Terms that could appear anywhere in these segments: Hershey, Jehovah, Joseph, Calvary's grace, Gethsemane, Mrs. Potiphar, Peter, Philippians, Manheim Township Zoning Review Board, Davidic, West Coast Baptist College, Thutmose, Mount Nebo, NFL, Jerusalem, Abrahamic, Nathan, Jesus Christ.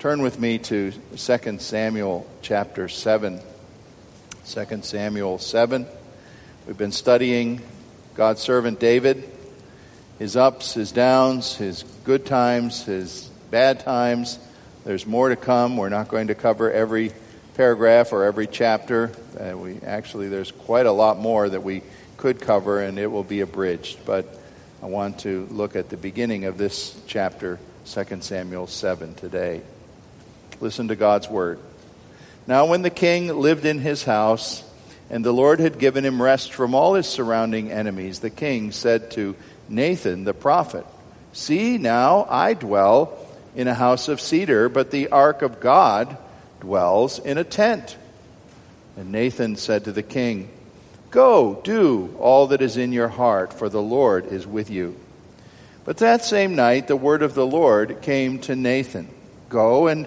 Turn with me to 2 Samuel chapter 7. 2 Samuel 7. We've been studying God's servant David, his ups, his downs, his good times, his bad times. There's more to come. We're not going to cover every paragraph or every chapter. There's quite a lot more that we could cover, and it will be abridged. But I want to look at the beginning of this chapter, 2 Samuel 7 today. Listen to God's word. Now when the king lived in his house, and the Lord had given him rest from all his surrounding enemies, the king said to Nathan the prophet, "See, now I dwell in a house of cedar, but the ark of God dwells in a tent." And Nathan said to the king, "Go, do all that is in your heart, for the Lord is with you." But that same night the word of the Lord came to Nathan, "Go and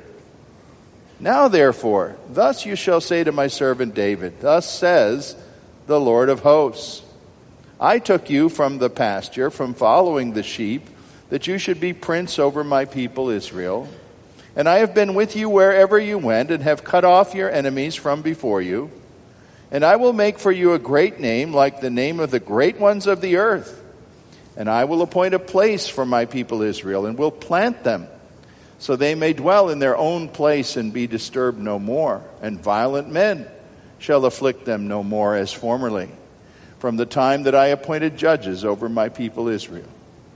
Now therefore, thus you shall say to my servant David, thus says the Lord of hosts, I took you from the pasture, from following the sheep, that you should be prince over my people Israel. And I have been with you wherever you went, and have cut off your enemies from before you. And I will make for you a great name, like the name of the great ones of the earth. And I will appoint a place for my people Israel, and will plant them, so they may dwell in their own place and be disturbed no more. And violent men shall afflict them no more as formerly, from the time that I appointed judges over my people Israel.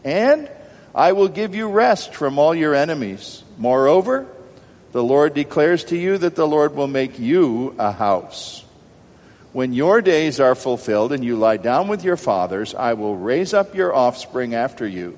And I will give you rest from all your enemies. Moreover, the Lord declares to you that the Lord will make you a house. When your days are fulfilled and you lie down with your fathers, I will raise up your offspring after you,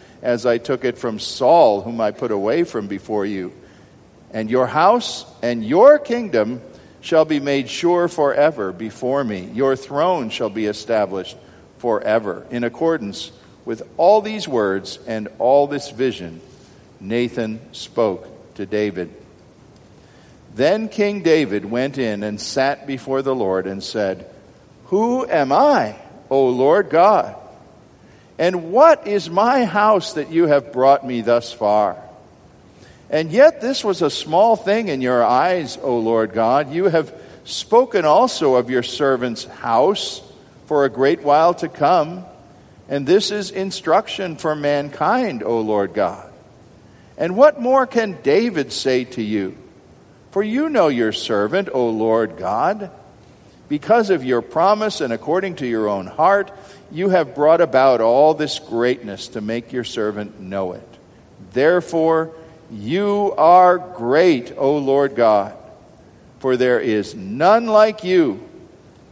as I took it from Saul, whom I put away from before you. And your house and your kingdom shall be made sure forever before me. Your throne shall be established forever. In accordance with all these words and all this vision, Nathan spoke to David. Then King David went in and sat before the Lord and said, "Who am I, O Lord God? And what is my house that you have brought me thus far? And yet this was a small thing in your eyes, O Lord God. You have spoken also of your servant's house for a great while to come, and this is instruction for mankind, O Lord God. And what more can David say to you? For you know your servant, O Lord God. Because of your promise and according to your own heart, you have brought about all this greatness to make your servant know it. Therefore, you are great, O Lord God. For there is none like you,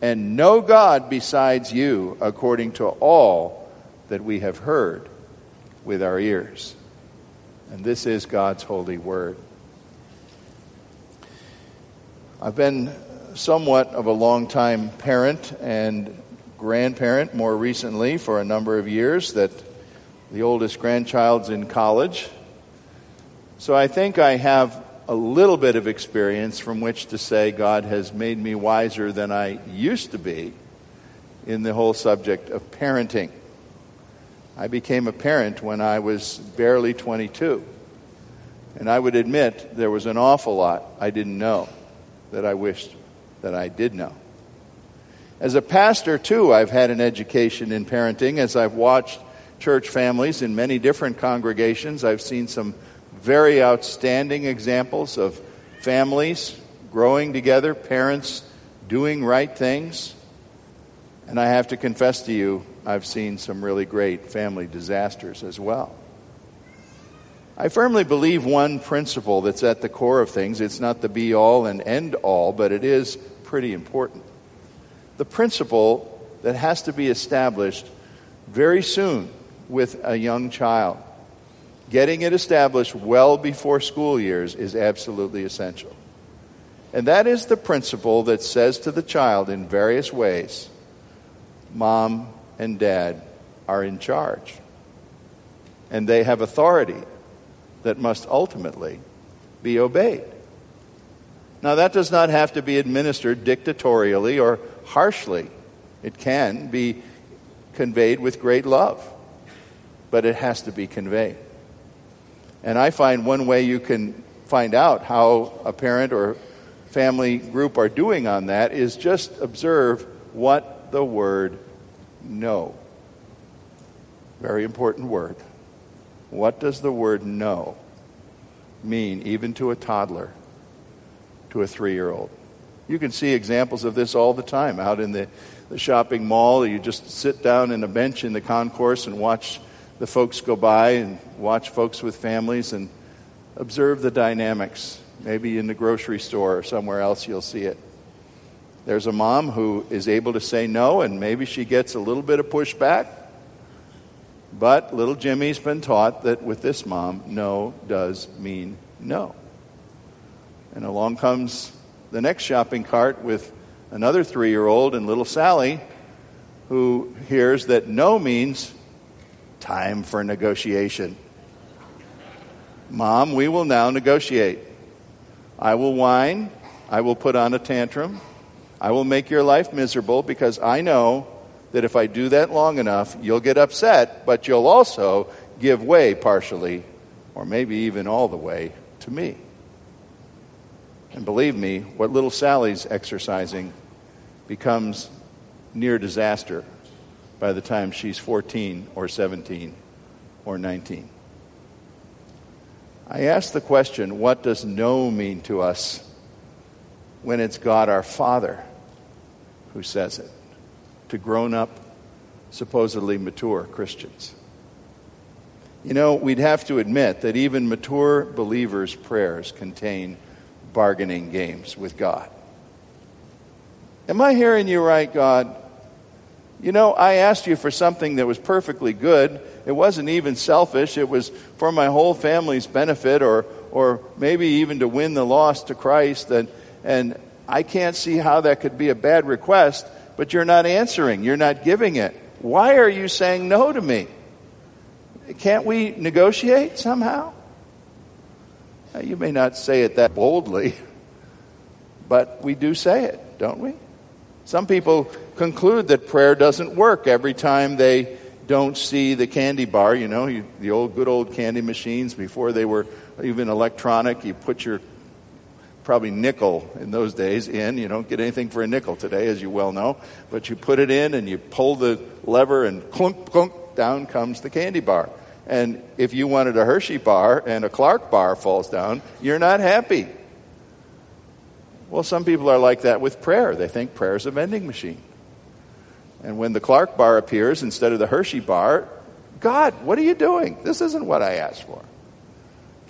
and no God besides you, according to all that we have heard with our ears." And this is God's holy word. I've been somewhat of a longtime parent and grandparent more recently for a number of years, that the oldest grandchild's in college. So I think I have a little bit of experience from which to say God has made me wiser than I used to be in the whole subject of parenting. I became a parent when I was barely 22. And I would admit there was an awful lot I didn't know that I wished that I did know. As a pastor, too, I've had an education in parenting. As I've watched church families in many different congregations, I've seen some very outstanding examples of families growing together, parents doing right things. And I have to confess to you, I've seen some really great family disasters as well. I firmly believe one principle that's at the core of things. It's not the be-all and end-all, but it is pretty important. The principle that has to be established very soon with a young child, getting it established well before school years, is absolutely essential. And that is the principle that says to the child in various ways, Mom and Dad are in charge, and they have authority that must ultimately be obeyed. Now, that does not have to be administered dictatorially or harshly. It can be conveyed with great love, but it has to be conveyed. And I find one way you can find out how a parent or family group are doing on that is just observe what the word no. Very important word. What does the word no mean, even to a toddler, to a 3-year-old? You can see examples of this all the time. Out in the shopping mall, you just sit down on a bench in the concourse and watch the folks go by, and watch folks with families and observe the dynamics. Maybe in the grocery store or somewhere else you'll see it. There's a mom who is able to say no, and maybe she gets a little bit of pushback. But little Jimmy's been taught that with this mom, no does mean no. And along comes the next shopping cart with another 3-year-old and little Sally, who hears that no means time for negotiation. Mom, we will now negotiate. I will whine. I will put on a tantrum. I will make your life miserable, because I know that if I do that long enough, you'll get upset, but you'll also give way partially, or maybe even all the way, to me. And believe me, what little Sally's exercising becomes near disaster by the time she's 14 or 17 or 19. I ask the question, what does no mean to us when it's God our Father who says it to grown-up, supposedly mature Christians? You know, we'd have to admit that even mature believers' prayers contain bargaining games with God. Am I hearing you right, God? You know, I asked you for something that was perfectly good. It wasn't even selfish. It was for my whole family's benefit, or maybe even to win the lost to Christ. And I can't see how that could be a bad request. But you're not answering. You're not giving it. Why are you saying no to me? Can't we negotiate somehow? Now, you may not say it that boldly, but we do say it, don't we? Some people conclude that prayer doesn't work every time they don't see the candy bar. You know, the good old candy machines before they were even electronic. You put your probably nickel in those days in. You don't get anything for a nickel today, as you well know. But you put it in and you pull the lever and clunk, clunk, down comes the candy bar. And if you wanted a Hershey bar and a Clark bar falls down, you're not happy. Well, some people are like that with prayer. They think prayer is a vending machine. And when the Clark bar appears instead of the Hershey bar, God, what are you doing? This isn't what I asked for.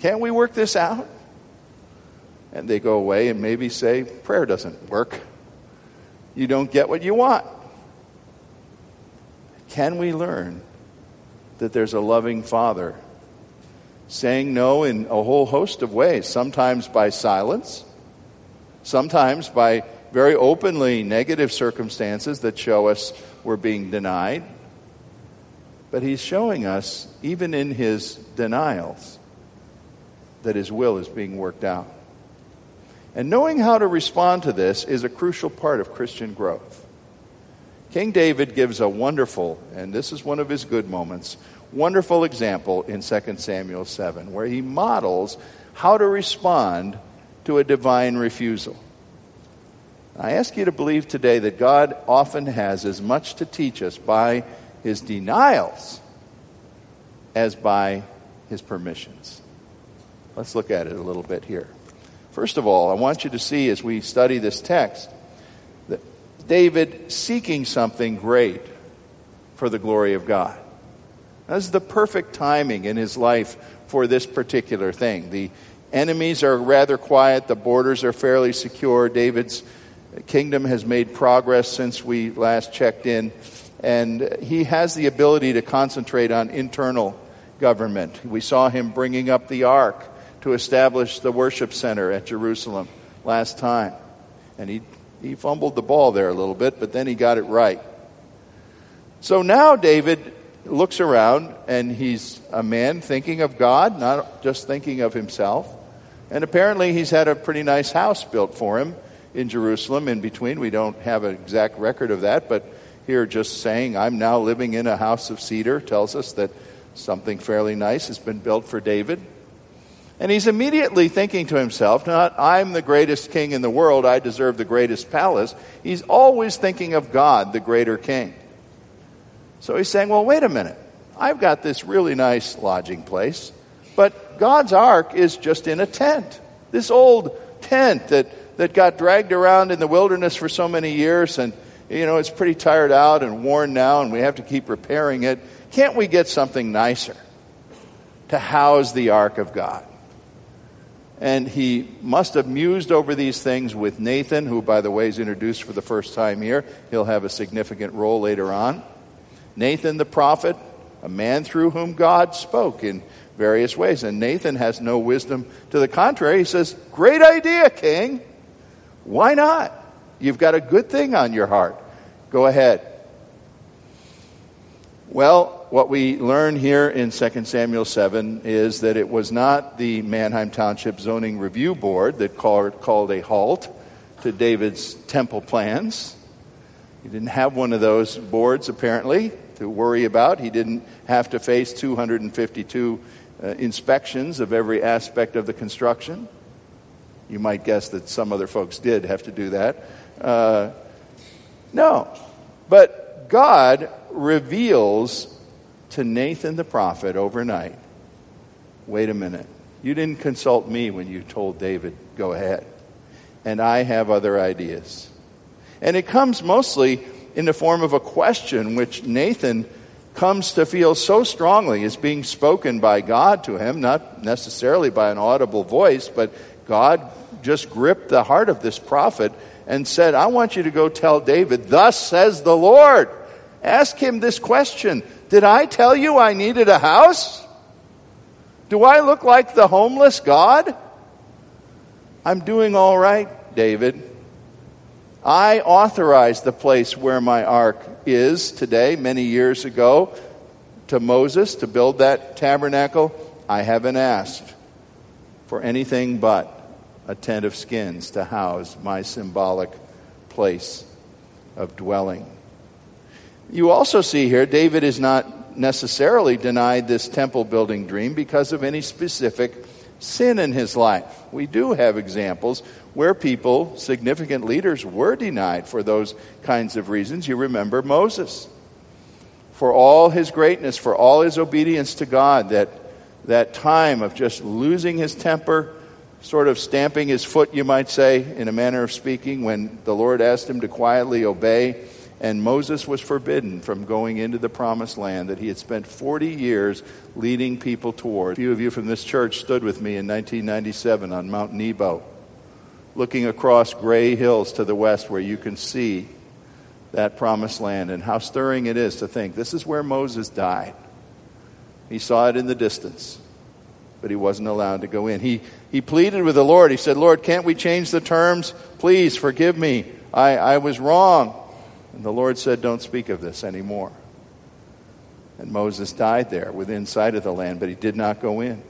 Can't we work this out? And they go away and maybe say, prayer doesn't work. You don't get what you want. Can we learn that there's a loving Father saying no in a whole host of ways, sometimes by silence, sometimes by very openly negative circumstances that show us we're being denied. But he's showing us, even in his denials, that his will is being worked out. And knowing how to respond to this is a crucial part of Christian growth. King David gives a wonderful, and this is one of his good moments, wonderful example in 2 Samuel 7, where he models how to respond to a divine refusal. I ask you to believe today that God often has as much to teach us by his denials as by his permissions. Let's look at it a little bit here. First of all, I want you to see as we study this text that David seeking something great for the glory of God. That's the perfect timing in his life for this particular thing. The enemies are rather quiet. The borders are fairly secure. David's kingdom has made progress since we last checked in. And he has the ability to concentrate on internal government. We saw him bringing up the ark to establish the worship center at Jerusalem last time. And he fumbled the ball there a little bit, but then he got it right. So now David looks around, and he's a man thinking of God, not just thinking of himself. And apparently he's had a pretty nice house built for him in Jerusalem in between. We don't have an exact record of that, but here just saying, I'm now living in a house of cedar, tells us that something fairly nice has been built for David. And he's immediately thinking to himself, not I'm the greatest king in the world, I deserve the greatest palace. He's always thinking of God, the greater king. So he's saying, well, wait a minute. I've got this really nice lodging place, but God's ark is just in a tent. This old tent that got dragged around in the wilderness for so many years, and, you know, it's pretty tired out and worn now, and we have to keep repairing it. Can't we get something nicer to house the ark of God? And he must have mused over these things with Nathan, who, by the way, is introduced for the first time here. He'll have a significant role later on. Nathan the prophet, a man through whom God spoke in various ways. And Nathan has no wisdom to the contrary. He says, great idea, king. Why not? You've got a good thing on your heart. Go ahead. Well, what we learn here in 2 Samuel 7 is that it was not the Manheim Township Zoning Review Board that called a halt to David's temple plans. He didn't have one of those boards, apparently, to worry about. He didn't have to face 252 inspections of every aspect of the construction. You might guess that some other folks did have to do that. No, but God reveals to Nathan the prophet overnight, wait a minute, you didn't consult me when you told David, go ahead, and I have other ideas. And it comes mostly in the form of a question which Nathan comes to feel so strongly is being spoken by God to him, not necessarily by an audible voice, but God just gripped the heart of this prophet and said, I want you to go tell David, thus says the Lord. Ask him this question. Did I tell you I needed a house? Do I look like the homeless God? I'm doing all right, David. I authorized the place where my ark is today, many years ago, to Moses to build that tabernacle. I haven't asked for anything but a tent of skins to house my symbolic place of dwelling. You also see here, David is not necessarily denied this temple building dream because of any specific sin in his life. We do have examples where people, significant leaders, were denied for those kinds of reasons. You remember Moses. For all his greatness, for all his obedience to God, that time of just losing his temper, sort of stamping his foot, you might say, in a manner of speaking, when the Lord asked him to quietly obey. And Moses was forbidden from going into the promised land that he had spent 40 years leading people toward. A few of you from this church stood with me in 1997 on Mount Nebo, looking across gray hills to the west where you can see that promised land, and how stirring it is to think this is where Moses died. He saw it in the distance, but he wasn't allowed to go in. He pleaded with the Lord. He said, Lord, can't we change the terms? Please forgive me. I was wrong. And the Lord said, don't speak of this anymore. And Moses died there within sight of the land, but he did not go in.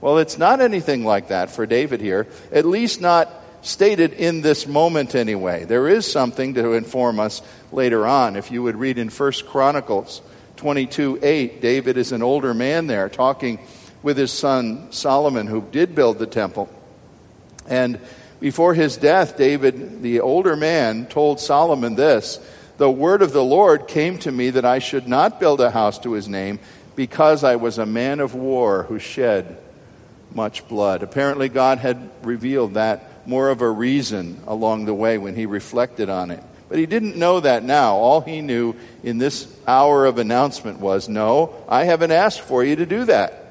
Well, it's not anything like that for David here, at least not stated in this moment anyway. There is something to inform us later on. If you would read in 1 Chronicles 22:8, David is an older man there talking with his son Solomon, who did build the temple. And before his death, David, the older man, told Solomon this: the word of the Lord came to me that I should not build a house to his name, because I was a man of war who shed much blood. Apparently God had revealed that more of a reason along the way when he reflected on it. But he didn't know that now. All he knew in this hour of announcement was, no, I haven't asked for you to do that.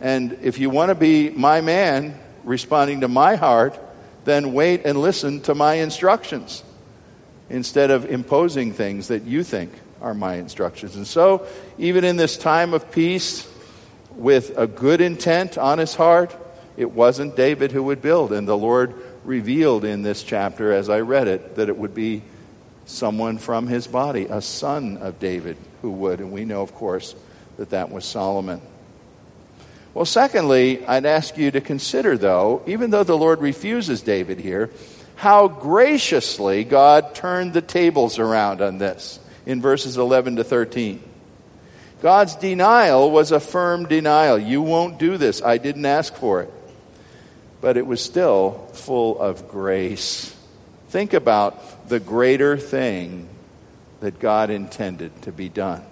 And if you want to be my man, responding to my heart, then wait and listen to my instructions instead of imposing things that you think are my instructions. And so, even in this time of peace, with a good intent on his heart, it wasn't David who would build. And the Lord revealed in this chapter, as I read it, that it would be someone from his body, a son of David, who would. And we know, of course, that that was Solomon. Well, secondly, I'd ask you to consider, though, even though the Lord refuses David here, how graciously God turned the tables around on this in verses 11 to 13. God's denial was a firm denial. You won't do this. I didn't ask for it. But it was still full of grace. Think about the greater thing that God intended to be done.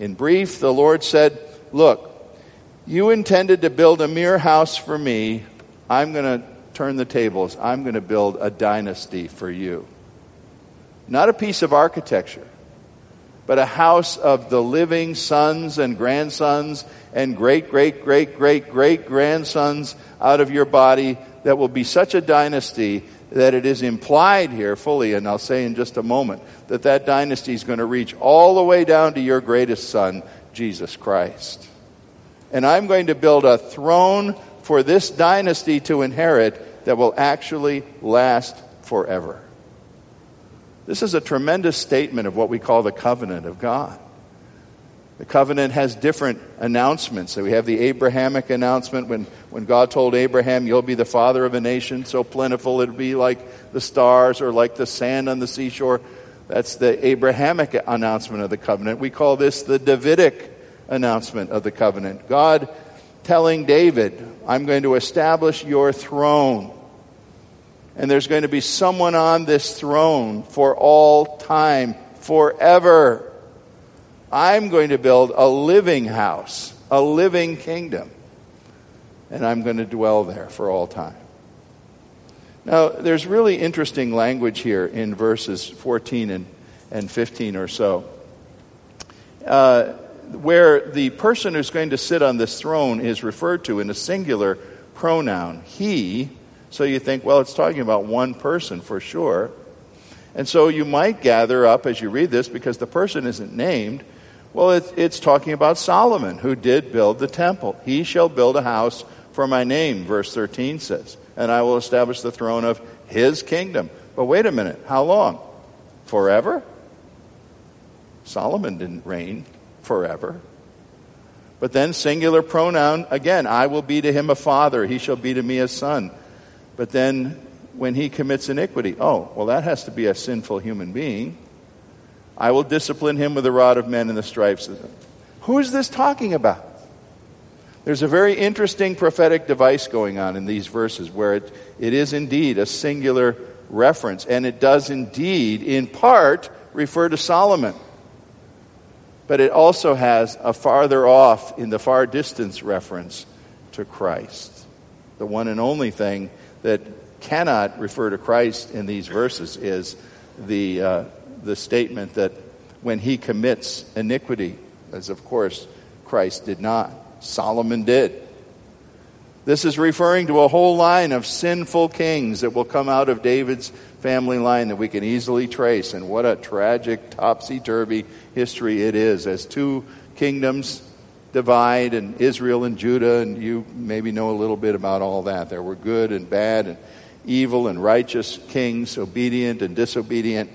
In brief, the Lord said, look, you intended to build a mere house for me. I'm going to turn the tables. I'm going to build a dynasty for you. Not a piece of architecture, but a house of the living sons and grandsons and great-great-great-great-great-grandsons out of your body that will be such a dynasty that it is implied here fully, and I'll say in just a moment, that that dynasty is going to reach all the way down to your greatest son, Jesus Christ. And I'm going to build a throne for this dynasty to inherit that will actually last forever. This is a tremendous statement of what we call the covenant of God. The covenant has different announcements. So we have the Abrahamic announcement when God told Abraham, you'll be the father of a nation so plentiful it'll be like the stars or like the sand on the seashore. That's the Abrahamic announcement of the covenant. We call this the Davidic announcement of the covenant. God telling David, I'm going to establish your throne. And there's going to be someone on this throne for all time, forever. I'm going to build a living house, a living kingdom. And I'm going to dwell there for all time. Now, there's really interesting language here in verses 14 and 15 or so. Where the person who's going to sit on this throne is referred to in a singular pronoun, he. So you think, well, it's talking about one person for sure. And so you might gather up as you read this, because the person isn't named, well, it's talking about Solomon, who did build the temple. He shall build a house for my name, verse 13 says, and I will establish the throne of his kingdom. But wait a minute, how long? Forever? Solomon didn't reign forever. But then singular pronoun, again, I will be to him a father, he shall be to me a son. But then when he commits iniquity, oh, well, that has to be a sinful human being. I will discipline him with the rod of men and the stripes of them. Who is this talking about? There's a very interesting prophetic device going on in these verses where it is indeed a singular reference, and it does indeed, in part, refer to Solomon. But it also has a farther off, in the far distance, reference to Christ. The one and only thing that cannot refer to Christ in these verses is the statement that when he commits iniquity, as of course Christ did not, Solomon did. This is referring to a whole line of sinful kings that will come out of David's family line that we can easily trace. And what a tragic, topsy-turvy history it is as two kingdoms divide, and Israel and Judah, and you maybe know a little bit about all that. There were good and bad, and evil and righteous kings, obedient and disobedient.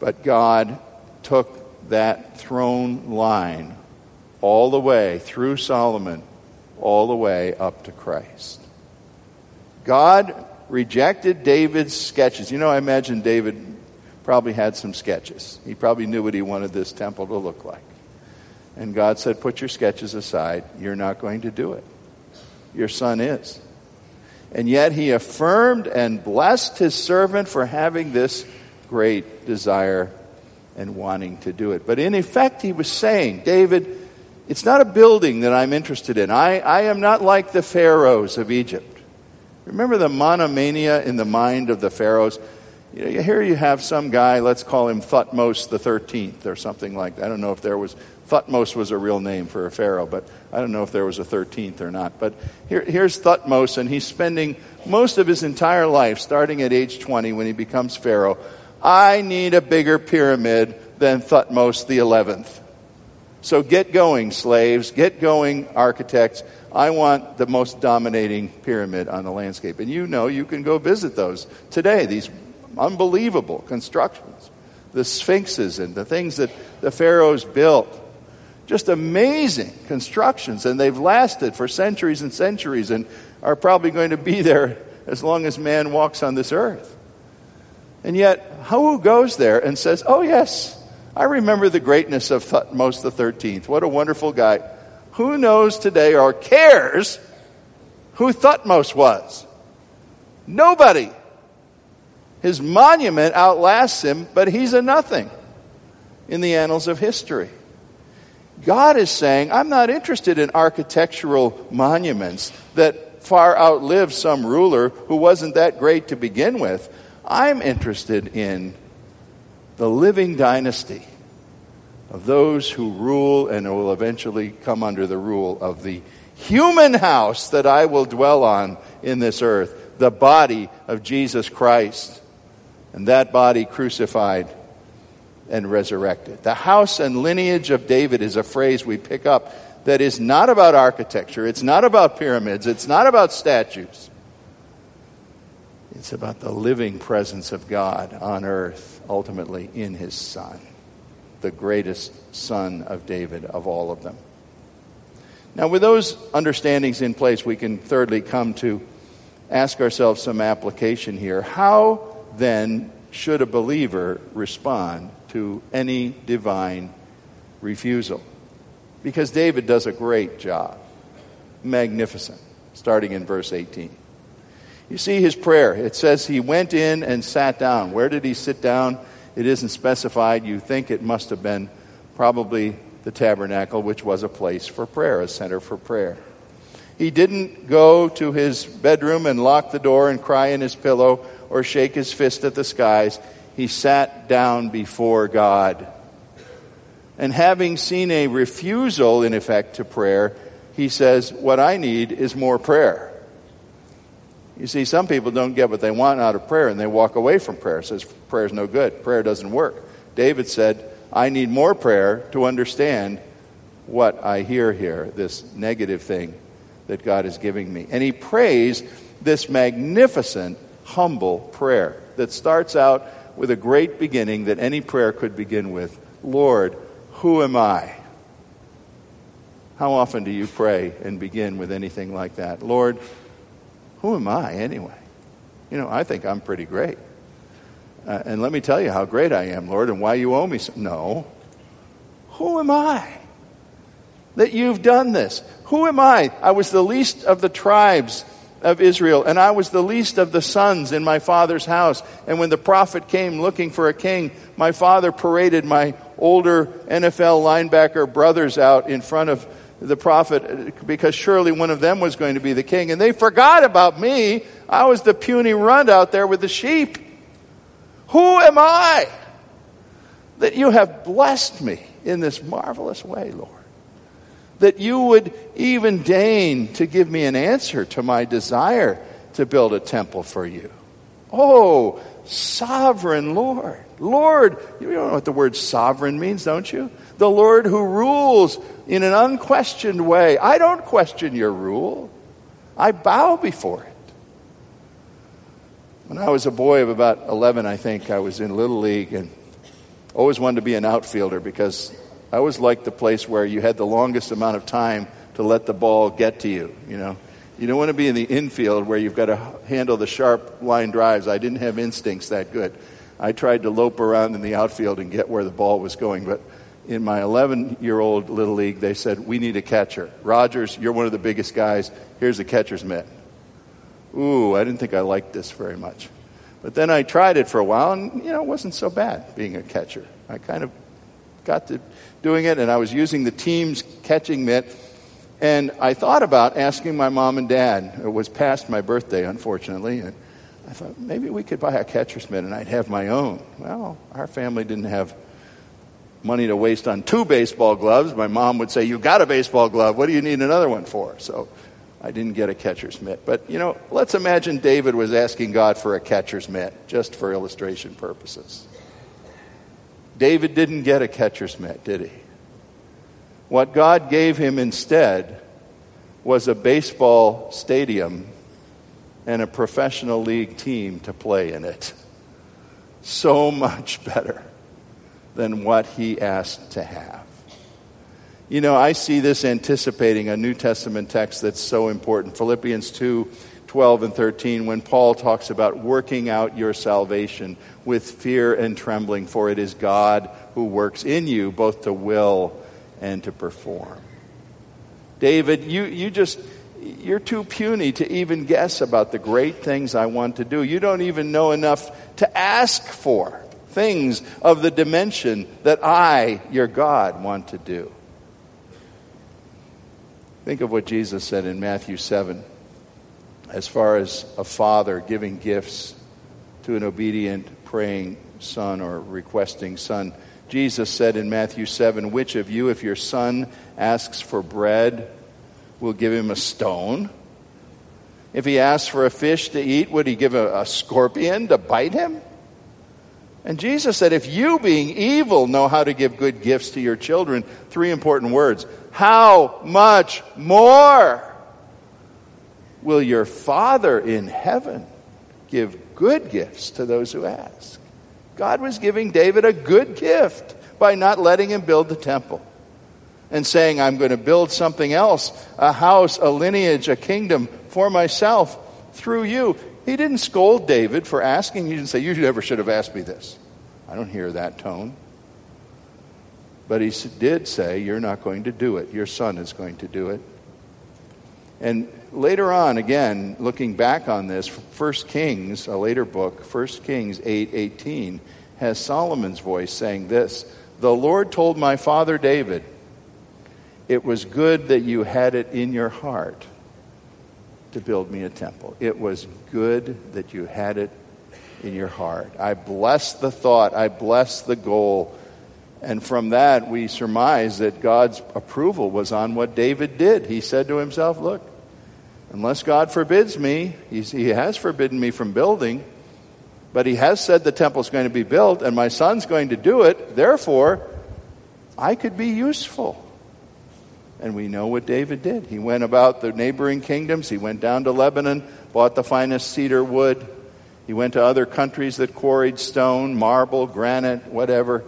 But God took that throne line all the way through Solomon, all the way up to Christ. God rejected David's sketches. You know, I imagine David probably had some sketches. He probably knew what he wanted this temple to look like. And God said, put your sketches aside. You're not going to do it. Your son is. And yet he affirmed and blessed his servant for having this great desire and wanting to do it. But in effect, he was saying, David, it's not a building that I'm interested in. I am not like the pharaohs of Egypt. Remember the monomania in the mind of the pharaohs? You know, here you have some guy, let's call him Thutmose the 13th or something like that. I don't know if there was... Thutmose was a real name for a pharaoh, but I don't know if there was a 13th or not. But here's Thutmose, and he's spending most of his entire life, starting at age 20 when he becomes pharaoh, I need a bigger pyramid than Thutmose the 11th. So get going, slaves. Get going, architects. I want the most dominating pyramid on the landscape. And you know you can go visit those today, these unbelievable constructions, the sphinxes and the things that the pharaohs built. Just amazing constructions, and they've lasted for centuries and centuries and are probably going to be there as long as man walks on this earth. And yet, who goes there and says, oh yes, I remember the greatness of Thutmose the 13th. What a wonderful guy. Who knows today or cares who Thutmose was? Nobody. His monument outlasts him, but he's a nothing in the annals of history. God is saying, I'm not interested in architectural monuments that far outlive some ruler who wasn't that great to begin with. I'm interested in the living dynasty of those who rule and will eventually come under the rule of the human house that I will dwell on in this earth, the body of Jesus Christ, and that body crucified and resurrected. The house and lineage of David is a phrase we pick up that is not about architecture. It's not about pyramids. It's not about statues. It's about the living presence of God on earth, ultimately in his son, the greatest son of David of all of them. Now, with those understandings in place, we can thirdly come to ask ourselves some application here. How then should a believer respond to any divine refusal? Because David does a great job. Magnificent. Starting in verse 18. You see his prayer. It says he went in and sat down. Where did he sit down? It isn't specified. You think it must have been probably the tabernacle, which was a place for prayer, a center for prayer. He didn't go to his bedroom and lock the door and cry in his pillow or shake his fist at the skies. He sat down before God. And having seen a refusal, in effect, to prayer, he says, what I need is more prayer. You see, some people don't get what they want out of prayer, and they walk away from prayer. It says, prayer's no good. Prayer doesn't work. David said, I need more prayer to understand what I hear here, this negative thing that God is giving me. And he prays this magnificent, humble prayer that starts out with a great beginning that any prayer could begin with. Lord, who am I? How often do you pray and begin with anything like that? Lord, who am I anyway? You know, I think I'm pretty great. And let me tell you how great I am, Lord, and why you owe me some. No. Who am I that you've done this? Who am I? I was the least of the tribes of Israel, and I was the least of the sons in my father's house. And when the prophet came looking for a king, my father paraded my older NFL linebacker brothers out in front of the prophet, because surely one of them was going to be the king. And they forgot about me. I was the puny runt out there with the sheep. Who am I that you have blessed me in this marvelous way, Lord? That you would even deign to give me an answer to my desire to build a temple for you. Oh, sovereign Lord. Lord, you know what the word sovereign means, don't you? The Lord who rules in an unquestioned way. I don't question your rule. I bow before it. When I was a boy of about 11, I think, I was in Little League and always wanted to be an outfielder because I always liked the place where you had the longest amount of time to let the ball get to you, you know. You don't want to be in the infield where you've got to handle the sharp line drives. I didn't have instincts that good. I tried to lope around in the outfield and get where the ball was going. But in my 11-year-old Little League, they said, we need a catcher. Rogers, you're one of the biggest guys. Here's a catcher's mitt. Ooh, I didn't think I liked this very much. But then I tried it for a while, and, you know, it wasn't so bad being a catcher. I kind of got to doing it, and I was using the team's catching mitt. And I thought about asking my mom and dad. It was past my birthday, unfortunately. And I thought, maybe we could buy a catcher's mitt and I'd have my own. Well, our family didn't have money to waste on two baseball gloves. My mom would say, you got a baseball glove. What do you need another one for? So I didn't get a catcher's mitt. But, you know, let's imagine David was asking God for a catcher's mitt, just for illustration purposes. David didn't get a catcher's mitt, did he? What God gave him instead was a baseball stadium and a professional league team to play in it. So much better than what he asked to have. You know, I see this anticipating a New Testament text that's so important. Philippians 2:12-13, when Paul talks about working out your salvation with fear and trembling, for it is God who works in you both to will and to perform. David, you're too puny to even guess about the great things I want to do. You don't even know enough to ask for things of the dimension that I, your God, want to do. Think of what Jesus said in Matthew 7, as far as a father giving gifts to an obedient, praying son or requesting son. Jesus said in Matthew 7, which of you, if your son asks for bread, will give him a stone? If he asks for a fish to eat, would he give a scorpion to bite him? And Jesus said, if you, being evil, know how to give good gifts to your children, three important words, how much more will your Father in heaven give good gifts to those who ask? God was giving David a good gift by not letting him build the temple and saying, I'm going to build something else, a house, a lineage, a kingdom for myself through you. He didn't scold David for asking. He didn't say, you never should have asked me this. I don't hear that tone. But he did say, you're not going to do it. Your son is going to do it. And later on, again, looking back on this, 1 Kings, a later book, 1 Kings 8:18, has Solomon's voice saying this, the Lord told my father David, it was good that you had it in your heart to build me a temple. It was good that you had it in your heart. I bless the thought. I bless the goal. And from that, we surmise that God's approval was on what David did. He said to himself, look, unless God forbids me, he has forbidden me from building, but he has said the temple's going to be built and my son's going to do it. Therefore, I could be useful. And we know what David did. He went about the neighboring kingdoms. He went down to Lebanon, bought the finest cedar wood. He went to other countries that quarried stone, marble, granite, whatever.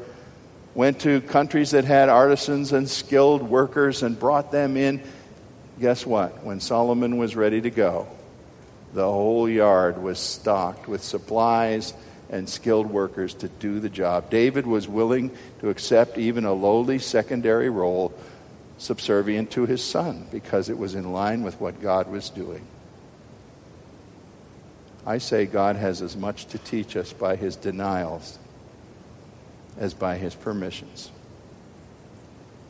Went to countries that had artisans and skilled workers and brought them in. Guess what? When Solomon was ready to go, the whole yard was stocked with supplies and skilled workers to do the job. David was willing to accept even a lowly secondary role subservient to his son because it was in line with what God was doing. I say God has as much to teach us by his denials as by his permissions.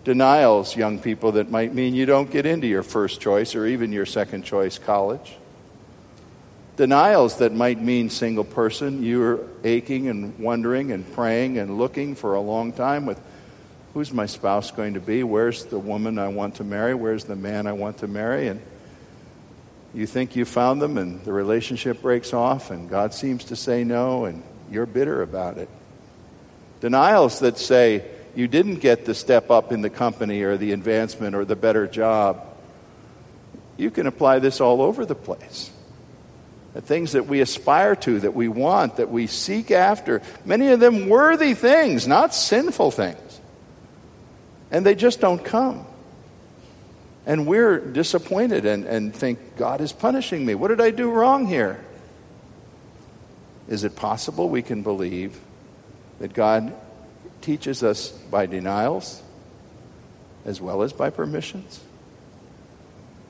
Denials, young people, that might mean you don't get into your first choice or even your second choice college. Denials that might mean single person, you're aching and wondering and praying and looking for a long time with, who's my spouse going to be? Where's the woman I want to marry? Where's the man I want to marry? And you think you found them and the relationship breaks off and God seems to say no and you're bitter about it. Denials that say, you didn't get the step up in the company or the advancement or the better job. You can apply this all over the place. the things that we aspire to, that we want, that we seek after, many of them worthy things, not sinful things. And they just don't come. And we're disappointed and think, God is punishing me. What did I do wrong here? Is it possible we can believe that God teaches us by denials as well as by permissions?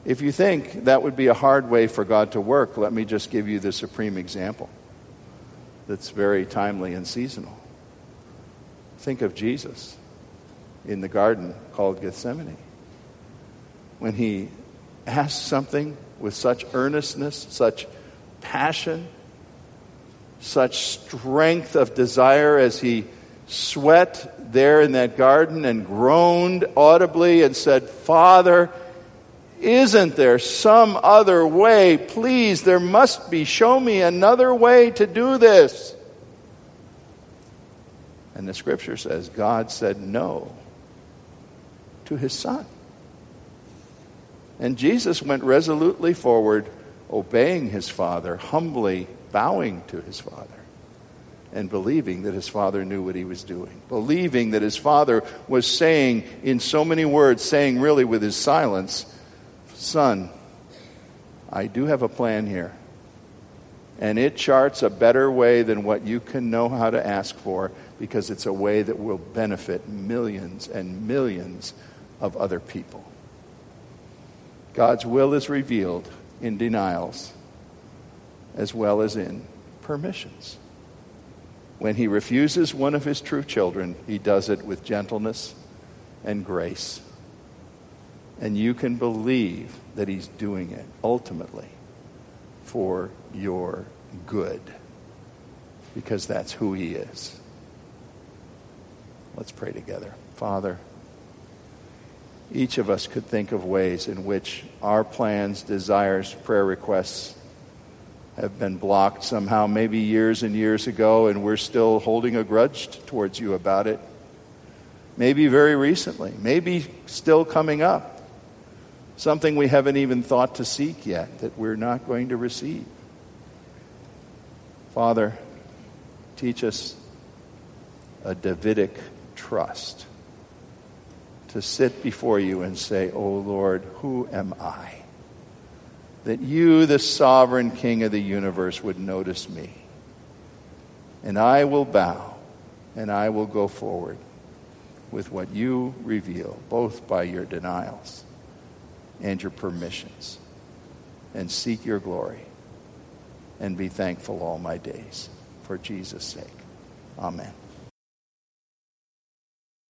If you think that would be a hard way for God to work, let me just give you the supreme example that's very timely and seasonal. Think of Jesus in the garden called Gethsemane. When he asked something with such earnestness, such passion, such strength of desire as he sweat there in that garden and groaned audibly and said, Father, isn't there some other way? Please, there must be. Show me another way to do this. And the scripture says God said no to his son. And Jesus went resolutely forward, obeying his Father, humbly bowing to his Father, and believing that his Father knew what he was doing, believing that his Father was saying in so many words, saying really with his silence, Son, I do have a plan here, and it charts a better way than what you can know how to ask for, because it's a way that will benefit millions and millions of other people. God's will is revealed in denials as well as in permissions. When he refuses one of his true children, he does it with gentleness and grace. And you can believe that he's doing it ultimately for your good, because that's who he is. Let's pray together. Father, each of us could think of ways in which our plans, desires, prayer requests have been blocked somehow, maybe years and years ago, and we're still holding a grudge towards you about it. Maybe very recently, maybe still coming up. Something we haven't even thought to seek yet that we're not going to receive. Father, teach us a Davidic trust, to sit before you and say, O Lord, who am I, that you, the sovereign King of the universe, would notice me? And I will bow, and I will go forward with what you reveal, both by your denials and your permissions, and seek your glory, and be thankful all my days. For Jesus' sake. Amen.